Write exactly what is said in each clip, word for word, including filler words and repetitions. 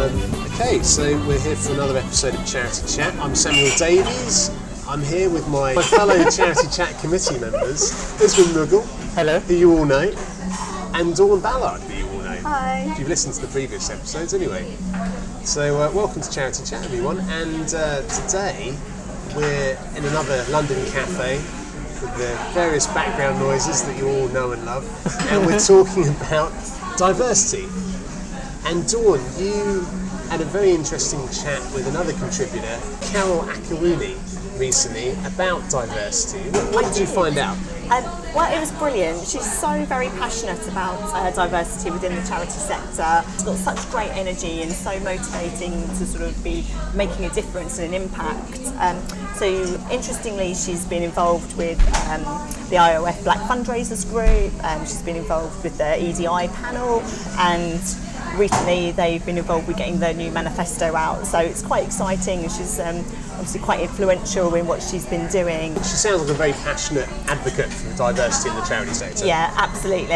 Um, okay, so we're here for another episode of Charity Chat. I'm Samuel Davies. I'm here with my, my fellow Charity Chat committee members, Iswin Mughal. Hello. Who you all know. And Dawn Ballard, who you all know. Hi. If you've listened to the previous episodes anyway. So uh, welcome to Charity Chat, everyone. And uh, today we're in another London cafe, with the various background noises that you all know and love, and we're talking about diversity. And Dawn, you had a very interesting chat with another contributor, Carol Akiwuni, recently about diversity. What did you find out? Um, well, it was brilliant. She's so very passionate about uh, diversity within the charity sector. She's got such great energy and so motivating to sort of be making a difference and an impact. Um, so interestingly, she's been involved with um, the I O F Black Fundraisers Group, um, she's been involved with the E D I panel, and recently they've been involved with getting their new manifesto out. So it's quite exciting, and she's um, obviously quite influential in what she's been doing. She sounds like a very passionate advocate for diversity in the charity sector. Yeah, absolutely.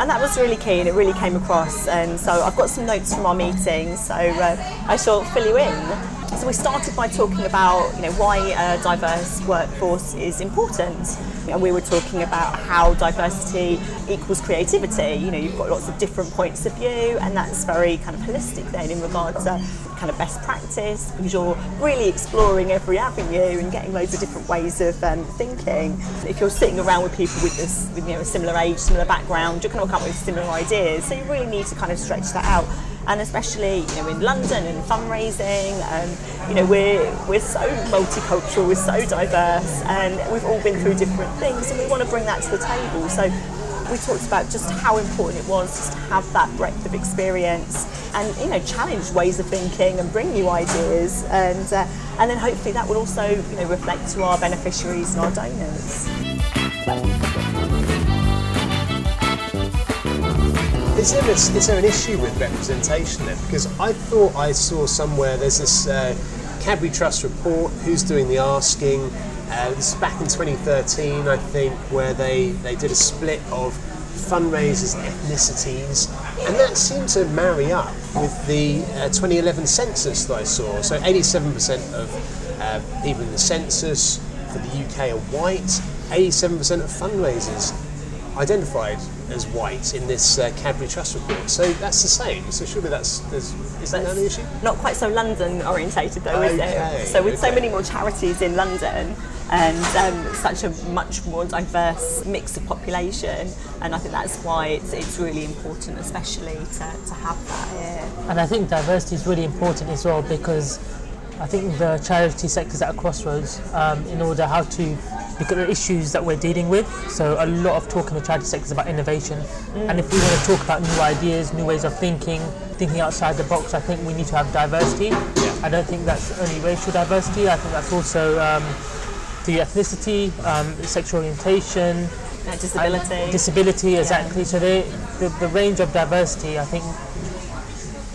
And that was really key, and it really came across. And so I've got some notes from our meeting, so uh, I shall fill you in. So we started by talking about, you know, why a diverse workforce is important. And we were talking about how diversity equals creativity. You know, you've got lots of different points of view, and that's very kind of holistic then in regards to kind of best practice, because you're really exploring every avenue and getting loads of different ways of um, thinking. If you're sitting around with people with this, with, you know, a similar age, similar background, you're going to come up with similar ideas. So you really need to kind of stretch that out. And especially, you know, in London and fundraising, um, you know, we're we're so multicultural, we're so diverse, and we've all been through different things, and we want to bring that to the table. So we talked about just how important it was just to have that breadth of experience, and, you know, challenge ways of thinking and bring new ideas, and uh, and then hopefully that will also, you know, reflect to our beneficiaries and our donors. Is there, this, is there an issue with representation then? Because I thought I saw somewhere there's this uh, Cadbury Trust report, who's doing the asking. Uh, this is back in twenty thirteen, I think, where they, they did a split of fundraisers' ethnicities, and that seemed to marry up with the uh, twenty eleven census that I saw. So eighty-seven percent of uh, people in the census for the U K are white, eighty-seven percent of fundraisers identified as white in this uh, Cadbury Trust report, so that's the same. So surely that's there's, is that an issue? Not quite so London orientated though, okay, is it? So with okay. so many more charities in London, and um, such a much more diverse mix of population, and I think that's why it's it's really important, especially to, to have that here. And I think diversity is really important as well, because I think the charity sector is at a crossroads um, in order how to look at the issues that we're dealing with. So a lot of talk in the charity sector is about innovation. Mm. And if we want to talk about new ideas, new ways of thinking, thinking outside the box, I think we need to have diversity. Yeah. I don't think that's only racial diversity. I think that's also um, the ethnicity, um, sexual orientation. And disability. Disability, exactly. Yeah. So they, the, the range of diversity, I think.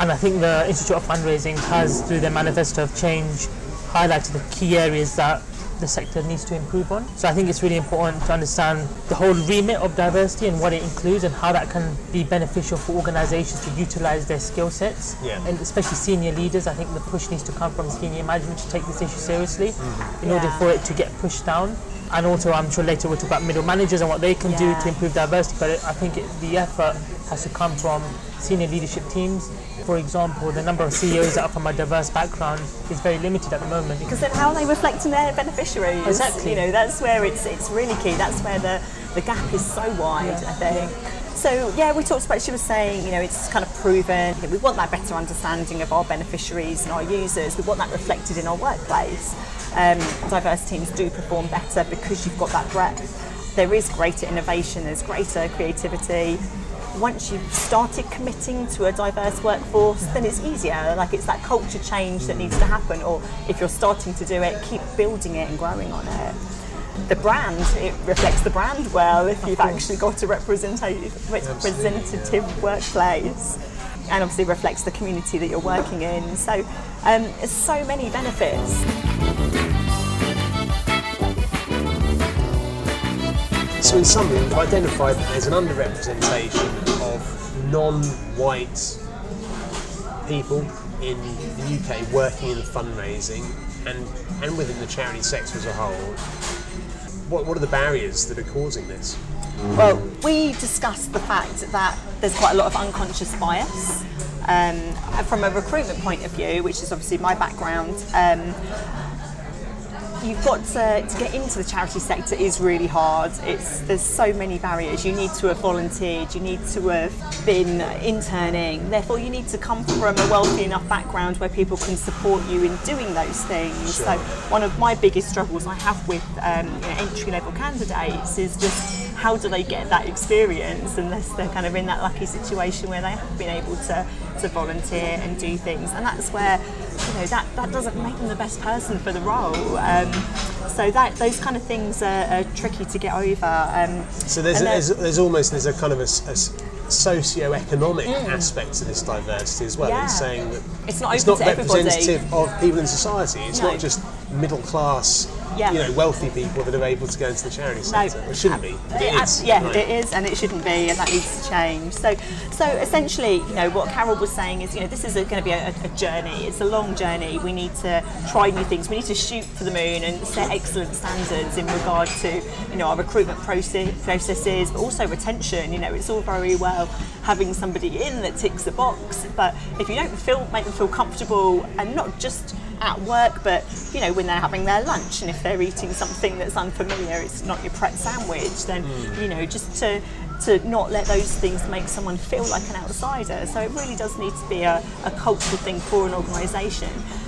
And I think the Institute of Fundraising has, through their manifesto of change, highlighted the key areas that the sector needs to improve on. So I think it's really important to understand the whole remit of diversity and what it includes, and how that can be beneficial for organisations to utilise their skill sets. Yeah. And especially senior leaders, I think the push needs to come from senior management to take this issue seriously, mm-hmm. in yeah. order for it to get pushed down. And also, I'm sure later we'll talk about middle managers and what they can yeah. do to improve diversity, but it, I think it, the effort has to come from senior leadership teams. For example, the number of C E Os that are from a diverse background is very limited at the moment. Because then how are they reflecting their beneficiaries? Exactly. You know, that's where it's it's really key. That's where the, the gap is so wide, yeah. I think. Yeah. So, yeah, we talked about, she was saying, you know, it's kind of proven that we want that better understanding of our beneficiaries and our users. We want that reflected in our workplace. Um, diverse teams do perform better because you've got that breadth. There is greater innovation, there's greater creativity. Once you've started committing to a diverse workforce, then it's easier. Like, it's that culture change that needs to happen, or if you're starting to do it, keep building it and growing on it. The brand, it reflects the brand well if you've actually got a representative, representative workplace, and obviously reflects the community that you're working in. So um, there's so many benefits. So in summary, we've identified that there's an underrepresentation of non-white people in the U K working in fundraising and, and within the charity sector as a whole. What, what are the barriers that are causing this? Well, we discussed the fact that there's quite a lot of unconscious bias. Um, from a recruitment point of view, which is obviously my background, um, you've got to, to get into the charity sector is really hard. It's, there's so many barriers. You need to have volunteered, you need to have been interning, therefore you need to come from a wealthy enough background where people can support you in doing those things. Sure. So one of my biggest struggles I have with um, you know, entry-level candidates is just how do they get that experience unless they're kind of in that lucky situation where they have been able to, to volunteer and do things. And that's where, you know, that, that doesn't make them the best person for the role. Um, so that those kind of things are, are tricky to get over. Um, so there's, a, there's there's almost there's a kind of a, a socio-economic mm. aspect to this diversity as well. Yeah. It's saying that it's not, it's not representative everybody. Of people in society. It's no. not just middle class. Yeah. You know, wealthy people that are able to go into the charity sector. No, it shouldn't be. But it is. Yeah, right. It is, and it shouldn't be, and that needs to change. So, so essentially, you know, what Carol was saying is, you know, this is going to be a, a journey. It's a long journey. We need to try new things. We need to shoot for the moon and set excellent standards in regard to, you know, our recruitment process, processes, but also retention. You know, it's all very well having somebody in that ticks a box, but if you don't feel, make them feel comfortable, and not just at work, but you know, when they're having their lunch, and if they're eating something that's unfamiliar, it's not your Pret sandwich, then mm. you know, just to to not let those things make someone feel like an outsider. So it really does need to be a, a cultural thing for an organisation.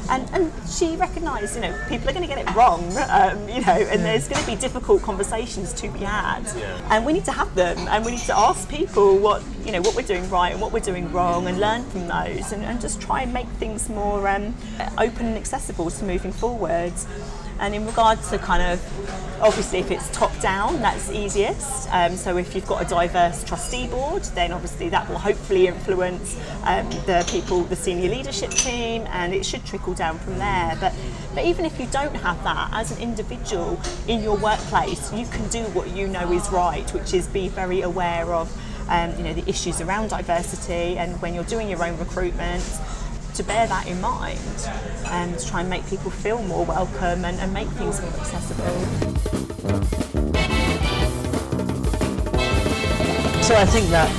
And, and she recognised, you know, people are going to get it wrong, um, you know, and there's going to be difficult conversations to be had. Yeah. And we need to have them, and we need to ask people what, you know, what we're doing right and what we're doing wrong, and learn from those, and, and just try and make things more um, open and accessible to moving forwards. And in regards to kind of, obviously if it's top down, that's easiest. Um, so if you've got a diverse trustee board, then obviously that will hopefully influence um, the people, the senior leadership team, and it should trickle down from there. But, but even if you don't have that, as an individual in your workplace, you can do what you know is right, which is be very aware of um, you know, the issues around diversity, and when you're doing your own recruitment, to bear that in mind and to try and make people feel more welcome and, and make things more accessible. So I think that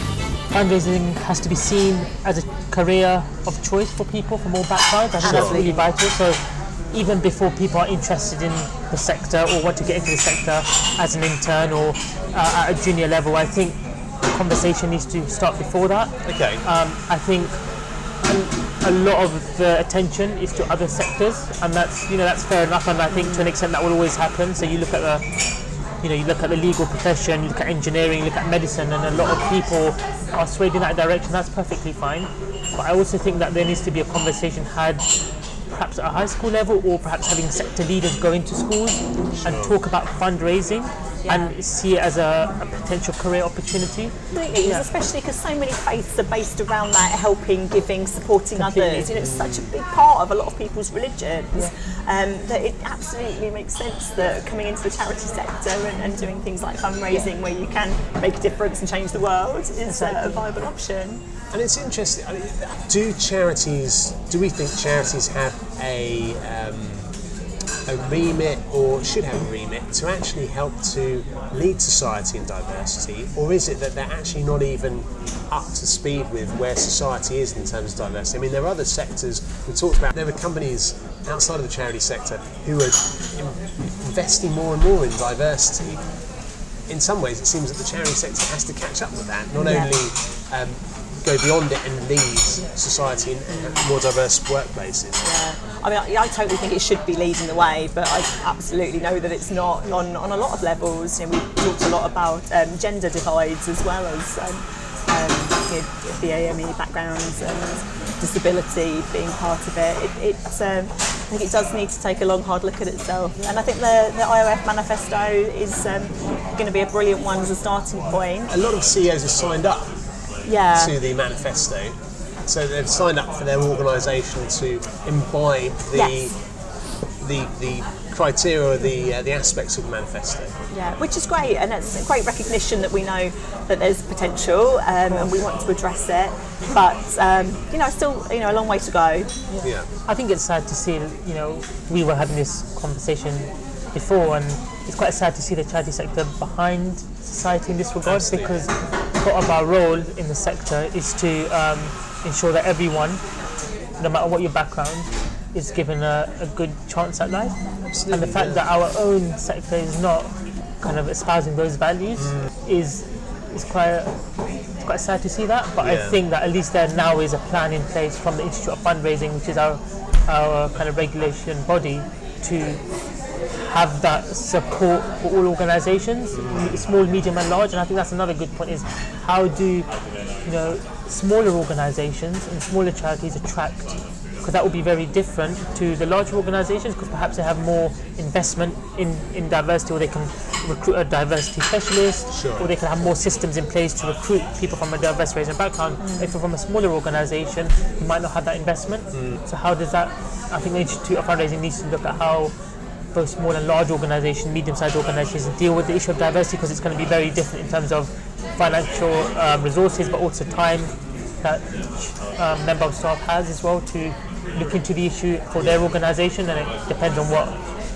fundraising has to be seen as a career of choice for people from all backgrounds. I think that's really vital. So even before people are interested in the sector or want to get into the sector as an intern or uh, at a junior level, I think the conversation needs to start before that. Okay. Um, I think a lot of the attention is to other sectors, and that's, you know, that's fair enough, and I think to an extent that will always happen. So you look at the, you know, you look at the legal profession, you look at engineering, you look at medicine, and a lot of people are swayed in that direction. That's perfectly fine, but I also think that there needs to be a conversation had perhaps at a high school level, or perhaps having sector leaders go into schools and talk about fundraising. Yeah. And see it as a, a potential career opportunity. Absolutely, yeah. Especially because so many faiths are based around that helping, giving, supporting Completely. Others. You know, it's such a big part of a lot of people's religions yeah. um, that it absolutely makes sense that coming into the charity sector and, and doing things like fundraising, yeah. where you can make a difference and change the world, is exactly. uh, a viable option. And it's interesting. I mean, do charities? Do we think charities have a? Um, a remit, or should have a remit, to actually help to lead society in diversity? Or is it that they're actually not even up to speed with where society is in terms of diversity? I mean, there are other sectors we talked about. There are companies outside of the charity sector who are investing more and more in diversity. In some ways, it seems that the charity sector has to catch up with that, not yeah. only um, go beyond it and lead society in more diverse workplaces. Yeah, I mean, I, I totally think it should be leading the way, but I absolutely know that it's not on, on a lot of levels. You know, we've talked a lot about um, gender divides, as well as um, um, you know, the A M E backgrounds and disability being part of it. it it's, um, I think it does need to take a long, hard look at itself. And I think the, the I O F manifesto is um, going to be a brilliant one as a starting point. A lot of C E Os have signed up Yeah. to the manifesto, so they've signed up for their organisation to imbibe the yes. the the criteria or the uh, the aspects of the manifesto. Yeah, which is great, and it's a great recognition that we know that there's potential um, and we want to address it, but um, you know, still you know a long way to go. Yeah. yeah. I think it's sad to see, you know, we were having this conversation before, and it's quite sad to see the charity sector behind society in this regard. Absolutely. Because part of our role in the sector is to um, ensure that everyone, no matter what your background, is given a, a good chance at life. Absolutely. And the fact yeah. that our own sector is not kind of espousing those values mm. is is quite it's quite sad to see that, but yeah. I think that at least there now is a plan in place from the Institute of Fundraising, which is our our kind of regulation body, to have that support for all organisations, small, medium and large. And I think that's another good point, is how do you know smaller organisations and smaller charities attract, because that will be very different to the larger organisations, because perhaps they have more investment in, in diversity, or they can recruit a diversity specialist, sure. or they can have more systems in place to recruit people from a diverse race and background. Mm. If you're from a smaller organisation, you might not have that investment. Mm. So how does that, I think the Institute of Fundraising needs to look at how both small and large organisations, medium-sized organisations, deal with the issue of diversity, because it's going to be very different in terms of financial um, resources, but also time that each um, member of staff has as well to look into the issue for their organisation, and it depends on what,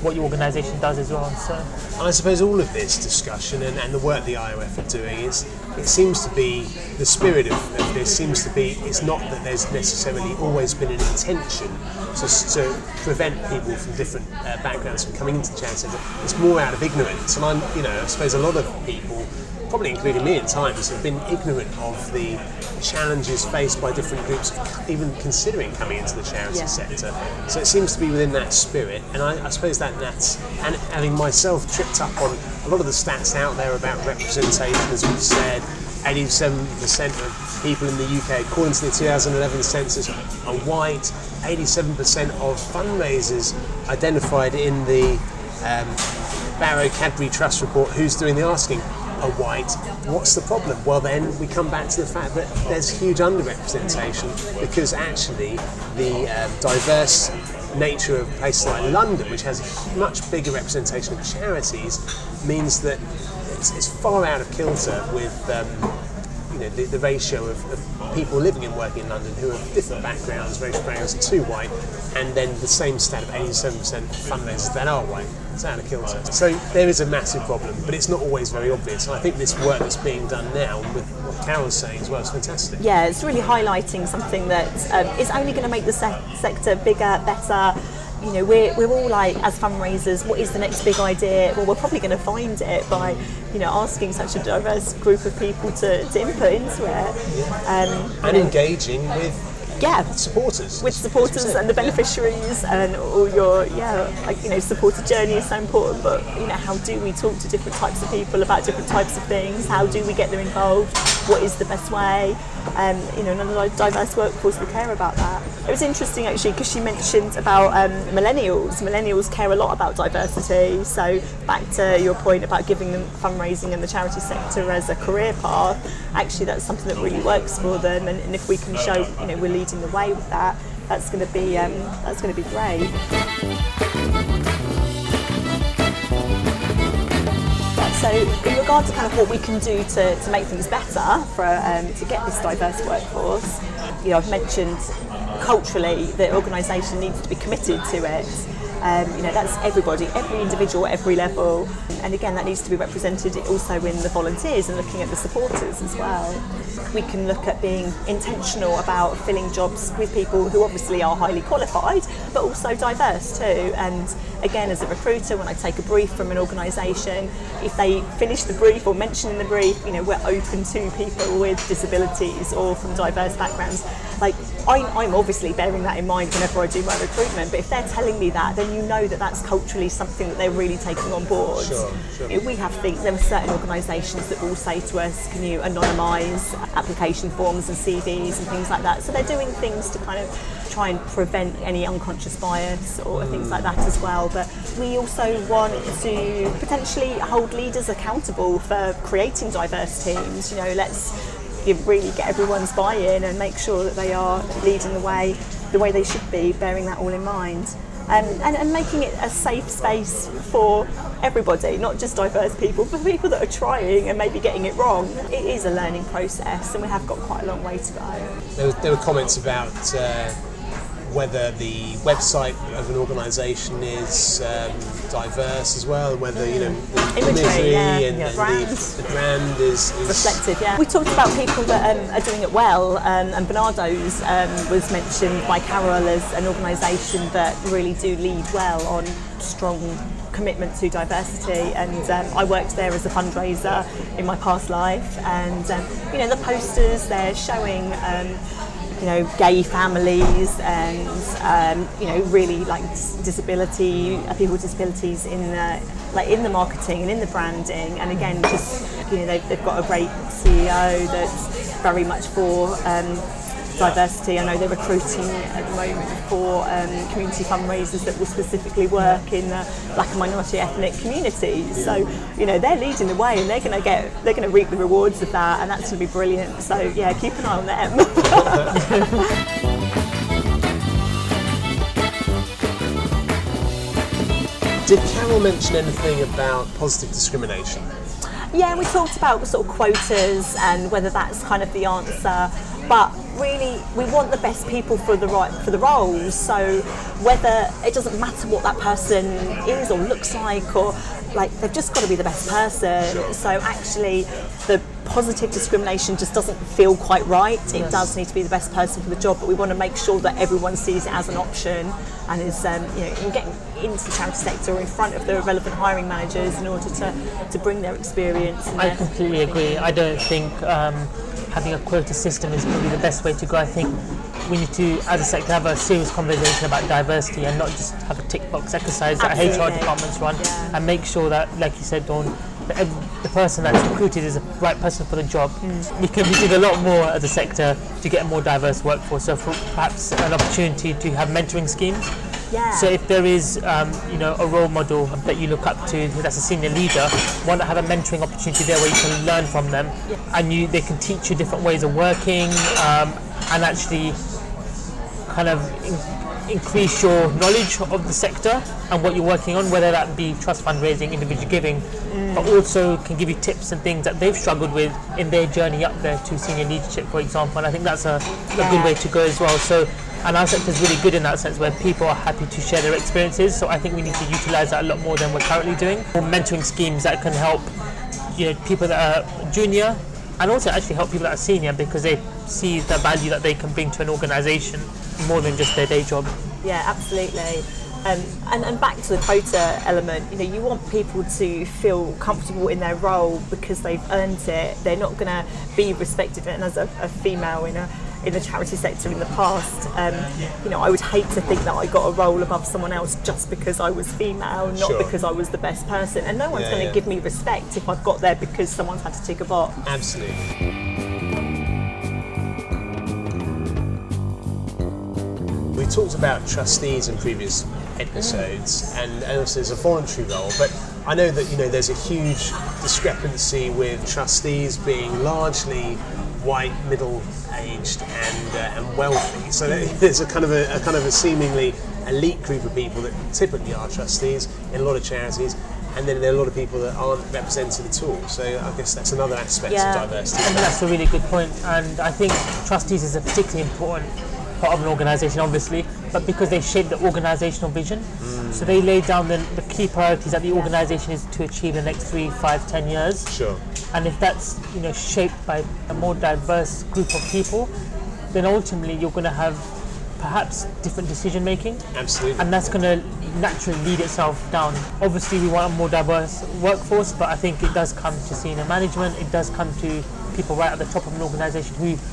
what your organisation does as well. So, and I suppose all of this discussion and, and the work the I O F are doing, it's, it seems to be, the spirit of, of this seems to be, it's not that there's necessarily always been an intention to, to prevent people from different uh, backgrounds from coming into the charity sector. It's more out of ignorance, and I'm, you know, I suppose a lot of people, probably including me at times, have been ignorant of the challenges faced by different groups, even considering coming into the charity yeah. sector. So it seems to be within that spirit, and I, I suppose that that's, and having myself tripped up on a lot of the stats out there about representation, as we've said, eighty-seven percent of people in the U K, according to the two thousand eleven census, are white. eighty-seven percent of fundraisers identified in the um, Barrow Cadbury Trust report, who's doing the asking, are white. What's the problem? Well, then we come back to the fact that there's huge underrepresentation, because actually the uh, diverse nature of places like London, which has a much bigger representation of charities, means that it's, it's far out of kilter with um, you know the, the ratio of, of people living and working in London who have different backgrounds, racial backgrounds, to white, and then the same stat of eighty-seven percent fundraisers that are white. It's out of kilter. So there is a massive problem, but it's not always very obvious. And I think this work that's being done now, with what Carol's saying as well, is fantastic. Yeah, it's really highlighting something that um, is only going to make the se- sector bigger, better. You know, we're, we're all like, as fundraisers, what is the next big idea? Well, we're probably going to find it by, you know, asking such a diverse group of people to, to input into it. Yeah. Um, and engaging with... Yeah, supporters. With supporters one hundred percent. And the beneficiaries and all your yeah, like, you know, supporter journey is so important. But you know, how do we talk to different types of people about different types of things? How do we get them involved? What is the best way? Um, you know, another diverse workforce will care about that. It was interesting actually, because she mentioned about um, millennials. Millennials care a lot about diversity. So back to your point about giving them fundraising and the charity sector as a career path. Actually, that's something that really works for them. And, and if we can show, you know, we're leading in the way with that, that's going to be um, that's going to be great. So, in regard to kind of what we can do to, to make things better for um, to get this diverse workforce, you know, I've mentioned culturally the organisation needs to be committed to it. Um, you know, that's everybody, every individual, every level, and again that needs to be represented also in the volunteers and looking at the supporters as well. We can look at being intentional about filling jobs with people who obviously are highly qualified but also diverse too, and again as a recruiter, when I take a brief from an organisation, if they finish the brief or mention in the brief, you know, we're open to people with disabilities or from diverse backgrounds. Like, I'm, I'm obviously bearing that in mind whenever I do my recruitment, but if they're telling me that, then you know that that's culturally something that they're really taking on board. Sure, sure. You know, we have things, there are certain organisations that will say to us, can you anonymise application forms and C Vs and things like that. So they're doing things to kind of try and prevent any unconscious bias or mm. things like that as well. But we also want to potentially hold leaders accountable for creating diverse teams. You know, let's you really get everyone's buy-in and make sure that they are leading the way the way they should be, bearing that all in mind. um, and, and making it a safe space for everybody, not just diverse people, but people that are trying and maybe getting it wrong. It is a learning process, and we have got quite a long way to go. There, there were comments about uh, whether the website of an organisation is um, diverse as well, whether you know the imagery, imagery yeah, and, yeah, and brand. The, the brand is, is reflected. Yeah, we talked about people that um, are doing it well, um, and Barnardo's um, was mentioned by Carol as an organisation that really do lead well on strong commitment to diversity, and um, I worked there as a fundraiser in my past life, and um, you know the posters they're showing. Um, you know, gay families and, um, you know, really like disability, people with disabilities in the, like in the marketing and in the branding. And again, just, you know, they've, they've got a great C E O that's very much for um, diversity. I know they're recruiting at the moment for um, community fundraisers that will specifically work in the black and minority ethnic communities. So, you know, they're leading the way, and they're going to get, they're going to reap the rewards of that, and that's going to be brilliant. So yeah, keep an eye on them. Did Carol mention anything about positive discrimination? Yeah, we talked about sort of quotas and whether that's kind of the answer, but really we want the best people for the right for the roles. So whether it doesn't matter what that person is or looks like, or like they've just got to be the best person. Sure. So actually, the positive discrimination just doesn't feel quite right. It yes. does need to be the best person for the job, but we want to make sure that everyone sees it as an option and is, um, you know, in getting into the charity sector or in front of the relevant hiring managers in order to, to bring their experience. And I their completely agree. I don't think um, having a quota system is probably the best way to go. I think we need to, as a sector, have a serious conversation about diversity and not just have a tick box exercise that H R departments run, yeah. and make sure that, like you said, Dawn, the person that's recruited is the right person for the job. Mm. We can we do a lot more as a sector to get a more diverse workforce. So for perhaps an opportunity to have mentoring schemes. Yeah. So if there is, um, you know, a role model that you look up to that's a senior leader, want to have a mentoring opportunity there where you can learn from them, yeah. and you they can teach you different ways of working, um, and actually kind of in- increase your knowledge of the sector and what you're working on, whether that be trust fundraising, individual giving, mm. but also can give you tips and things that they've struggled with in their journey up there to senior leadership, for example. And I think that's a, a yeah. good way to go as well. So, and our sector is really good in that sense where people are happy to share their experiences. So I think we need to utilise that a lot more than we're currently doing. Or mentoring schemes that can help, you know, people that are junior, and also actually help people that are senior, because they see the value that they can bring to an organisation more than just their day job. Yeah, absolutely. Um, and, and back to the quota element, you know, you want people to feel comfortable in their role because they've earned it. They're not going to be respected. And as a, a female in a in the charity sector in the past, um, you know, I would hate to think that I got a role above someone else just because I was female, not sure. because I was the best person. And no one's yeah, going to yeah. give me respect if I've got there because someone's had to tick a box. Absolutely. We talked about trustees in previous episodes, mm. and, and also there's a voluntary role, but I know that, you know, there's a huge discrepancy with trustees being largely white, middle-aged, and uh, and wealthy. So there's a kind of a, a kind of a seemingly elite group of people that typically are trustees in a lot of charities, and then there are a lot of people that aren't represented at all. So I guess that's another aspect yeah. of diversity. I think that's a really good point, and I think trustees is a particularly important part of an organisation, obviously, but because they shape the organisational vision. Mm. So they lay down the, the key priorities that the organisation is to achieve in the next three, five, ten years. Sure. And if that's, you know, shaped by a more diverse group of people, then ultimately you're going to have perhaps different decision making. Absolutely. And that's going to naturally lead itself down. Obviously, we want a more diverse workforce, but I think it does come to senior management. It does come to people right at the top of an organisation who. who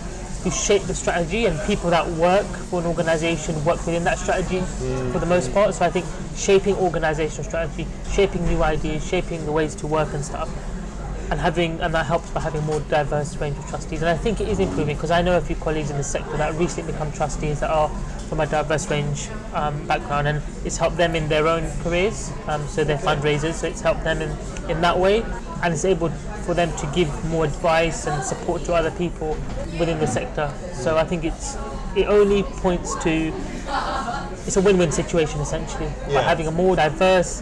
shape the strategy, and people that work for an organisation work within that strategy mm. for the most part. So I think shaping organisational strategy, shaping new ideas, shaping the ways to work and stuff, and having and that helps by having a more diverse range of trustees. And I think it is improving, because I know a few colleagues in the sector that recently become trustees that are from a diverse range um, background, and it's helped them in their own careers, um, so they're fundraisers, so it's helped them in, in that way, and it's able for them to give more advice and support to other people within the sector. So I think it's it only points to it's a win-win situation essentially yeah. by having a more diverse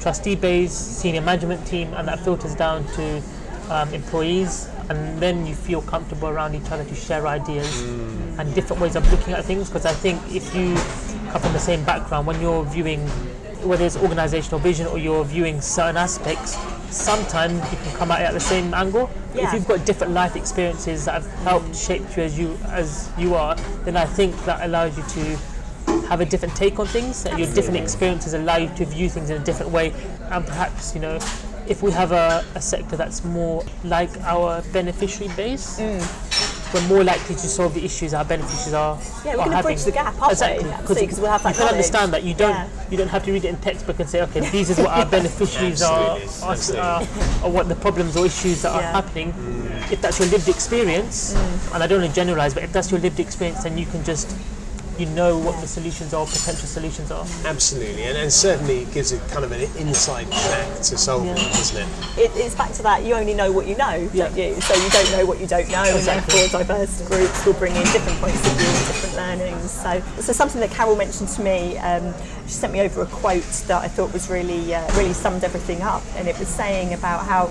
trustee base, senior management team, and that filters down to um, employees, and then you feel comfortable around each other to share ideas mm. and different ways of looking at things. Because I think if you come from the same background, when you're viewing, whether it's organizational vision or you're viewing certain aspects, sometimes you can come at it at the same angle. Yeah. If you've got different life experiences that have helped shape you as you as you are, then I think that allows you to have a different take on things, and your different experiences allow you to view things in a different way. And perhaps, you know, if we have a, a sector that's more like our beneficiary base, mm. we're more likely to solve the issues our beneficiaries are having. Yeah, we can bridge the gap, aren't we? Exactly, because we'll have that knowledge. You can understand that. You don't, yeah. you don't have to read it in textbook and say, okay, these is what our beneficiaries are, are, are, or what the problems or issues that yeah. are happening. Mm. If that's your lived experience, mm. and I don't want to generalise, but if that's your lived experience, then you can just... you know what the solutions are, potential solutions are. Absolutely, and, and certainly it gives it kind of an inside track to solve yeah. it, doesn't it? it? It's back to that, you only know what you know, yeah. don't you? So you don't know what you don't know, exactly. and therefore diverse groups will bring in different points of view and different learnings. So, so something that Carol mentioned to me, um, she sent me over a quote that I thought was really, uh, really summed everything up, and it was saying about how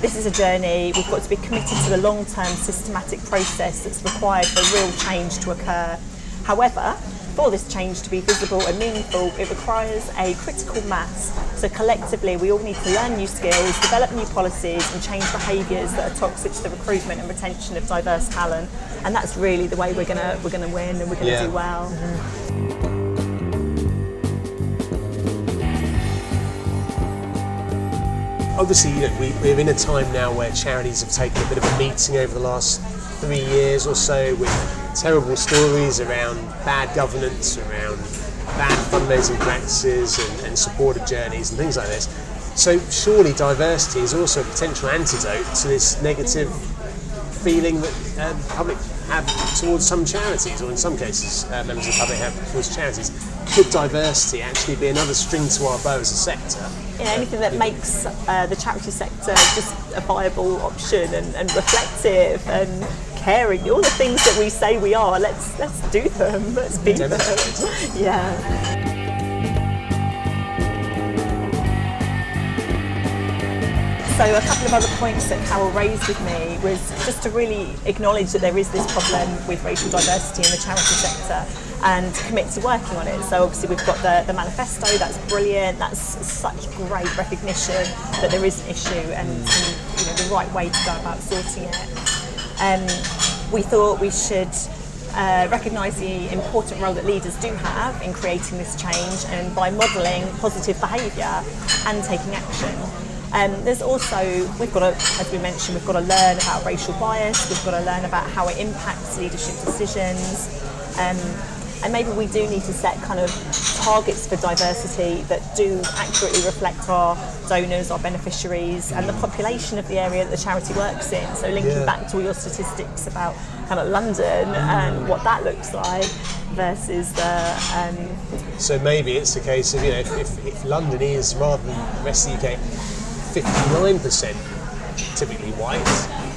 this is a journey, we've got to be committed to the long-term systematic process that's required for real change to occur. However, for this change to be visible and meaningful, it requires a critical mass. So collectively, we all need to learn new skills, develop new policies, and change behaviours that are toxic to the recruitment and retention of diverse talent. And that's really the way we're gonna we're gonna win and we're gonna yeah. do well. Mm-hmm. Obviously, you know, we, we're in a time now where charities have taken a bit of a beating over the last three years or so, with terrible stories around bad governance, around bad fundraising practices and, and supported journeys and things like this. So surely diversity is also a potential antidote to this negative feeling that um, public have towards some charities, or in some cases uh, members of the public have towards charities. Could diversity actually be another string to our bow as a sector? Yeah, anything that makes uh, the charity sector just a viable option, and, and reflective and caring, all the things that we say we are, let's let's do them, let's be them. Yeah. So a couple of other points that Carol raised with me was just to really acknowledge that there is this problem with racial diversity in the charity sector and commit to working on it. So obviously we've got the, the manifesto, that's brilliant, that's such great recognition that there is an issue and, and you know, the right way to go about sorting it. Um, we thought we should Uh, recognise the important role that leaders do have in creating this change, and by modelling positive behaviour and taking action. Um, there's also, we've got to, as we mentioned, we've got to learn about racial bias, we've got to learn about how it impacts leadership decisions, um, and maybe we do need to set kind of targets for diversity that do accurately reflect our donors, our beneficiaries, and the population of the area that the charity works in. So linking yeah. back to all your statistics about kind of London and what that looks like versus the... Um, so maybe it's a case of, you know, if, if London is, rather than the rest of the U K, fifty-nine percent typically white,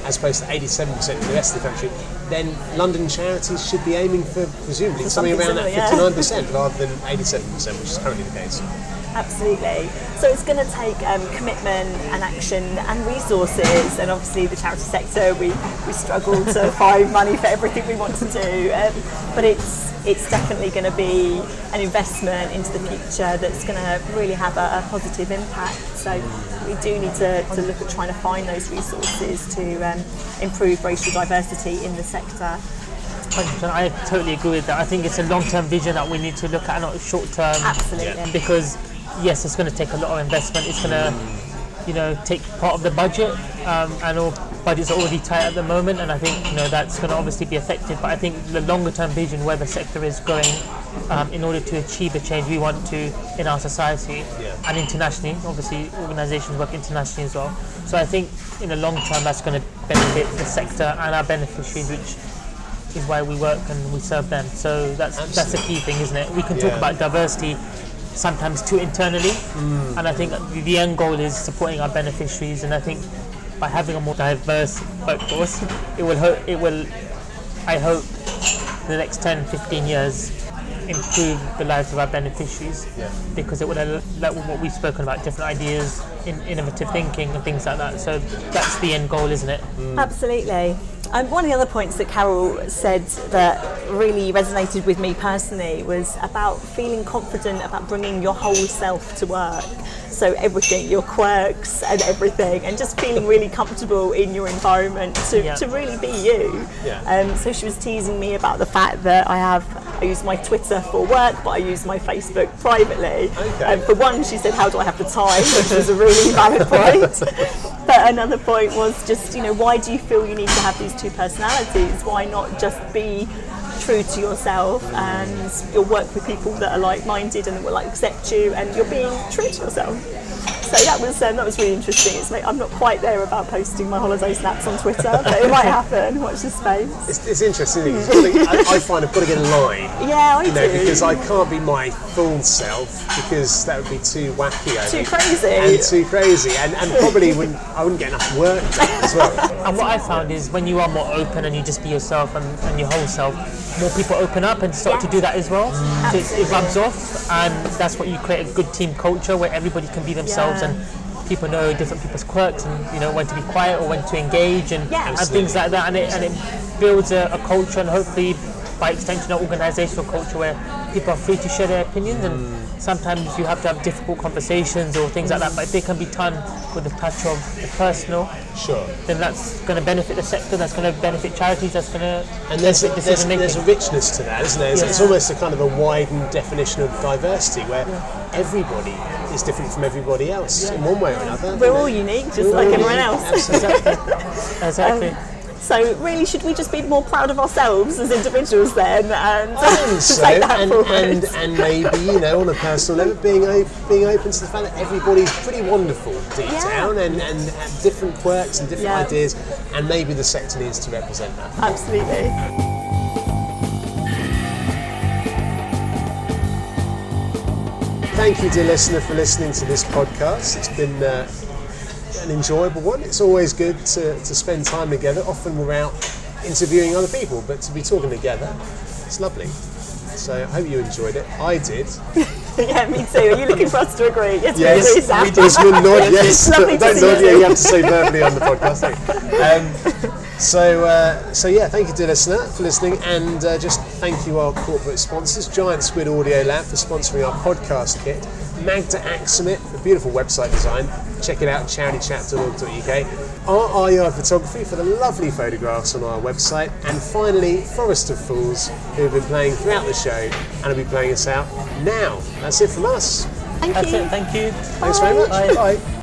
as opposed to eighty-seven percent of the rest of the country, then London charities should be aiming for, presumably, for something, something around similar, that fifty-nine percent yeah. rather than eighty-seven percent, which is currently the case. Absolutely. So it's going to take um, commitment and action and resources, and obviously the charity sector, we, we struggle to find money for everything we want to do, um, but it's it's definitely going to be an investment into the future that's going to really have a, a positive impact. So we do need to, to look at trying to find those resources to um, improve racial diversity in the sector. one hundred percent, I totally agree with that. I think it's a long-term vision that we need to look at, not short-term. Absolutely. Because yes, it's going to take a lot of investment. It's going to, you know, take part of the budget, um, and all budgets are already tight at the moment. And I think, you know, that's going to obviously be affected. But I think the longer-term vision where the sector is going, um, in order to achieve the change we want to in our society yeah. and internationally, obviously organisations work internationally as well. So I think in the long term, that's going to benefit the sector and our beneficiaries, which is why we work and we serve them. So that's Absolutely. that's the key thing, isn't it? We can yeah. talk about diversity sometimes too internally, mm. and I think the end goal is supporting our beneficiaries. And I think by having a more diverse workforce, it will, ho- it will, I hope, in the next ten, fifteen years, improve the lives of our beneficiaries, yeah. because it would like what we've spoken about, different ideas, in, innovative thinking and things like that. So that's the end goal, isn't it? Mm. Absolutely. Um, one of the other points that Carol said that really resonated with me personally was about feeling confident about bringing your whole self to work. So everything, your quirks and everything, and just feeling really comfortable in your environment to, yeah. to really be you. Yeah. Um, so she was teasing me about the fact that I have, I use my Twitter for work, but I use my Facebook privately. Okay. Um, for one, she said, how do I have the time? Which was a really valid point. But another point was just, you know, why do you feel you need to have these two personalities? Why not just be true to yourself, and you'll work with people that are like-minded and will like, accept you, and you're being true to yourself. So that was um, that was really interesting. It's like, I'm not quite there about posting my holiday snaps on Twitter, but it might happen. Watch this space. It's, it's interesting. It's really, I, I find I've got to get a line. Yeah, I you know, do. Because I can't be my full self, because that would be too wacky. I too think. crazy. And too crazy, and, and probably wouldn't I wouldn't get enough work done as well. And what I found is when you are more open and you just be yourself and, and your whole self, more people open up and start yeah. to do that as well. Mm. So it's, it rubs off, and that's what you create a good team culture where everybody can be themselves. Yeah. And people know different people's quirks, and you know when to be quiet or when to engage, and, yeah. and things like that, and it and it builds a, a culture, and hopefully by extension an organisational culture where people are free to share their opinions. Mm. And sometimes you have to have difficult conversations or things like that, but if they can be done with a touch of the personal, sure, then that's going to benefit the sector, that's going to benefit charities, that's going to and there's a, there's, there's a richness to that, isn't there? It's, yeah. it's almost a kind of a widened definition of diversity where yeah. everybody is different from everybody else yeah. in one way or another. We're all unique, just We're like everyone unique. else. Exactly. exactly. Um, So really, should we just be more proud of ourselves as individuals then? And I think so, like that and, and, and maybe, you know, on a personal level, being open, being open to the fact that everybody's pretty wonderful deep yeah. down, and, and have different quirks and different yeah. ideas, and maybe the sector needs to represent that. Absolutely. Thank you, dear listener, for listening to this podcast. It's been uh, an enjoyable one. It's always good to, to spend time together. Often we're out interviewing other people, but to be talking together, it's lovely. So I hope you enjoyed it. I did. Yeah, me too. Are you looking for us to agree? Yes, yes we do, Sam. We do. Yes, we'll nod. Yes. Lovely Don't to nod. You. Yeah, you have to say verbally on the podcast. Um, so, uh, so yeah, thank you to listener for listening, and uh, just thank you our corporate sponsors, Giant Squid Audio Lab for sponsoring our podcast kit, Magda Aksumit for beautiful website design. Check it out, charity chat dot org dot U K. R R I R Photography for the lovely photographs on our website, and finally Forest of Fools, who have been playing throughout the show and will be playing us out now. That's it from us. Thank That's you. It. Thank you. Bye. Thanks very much. Bye. Bye.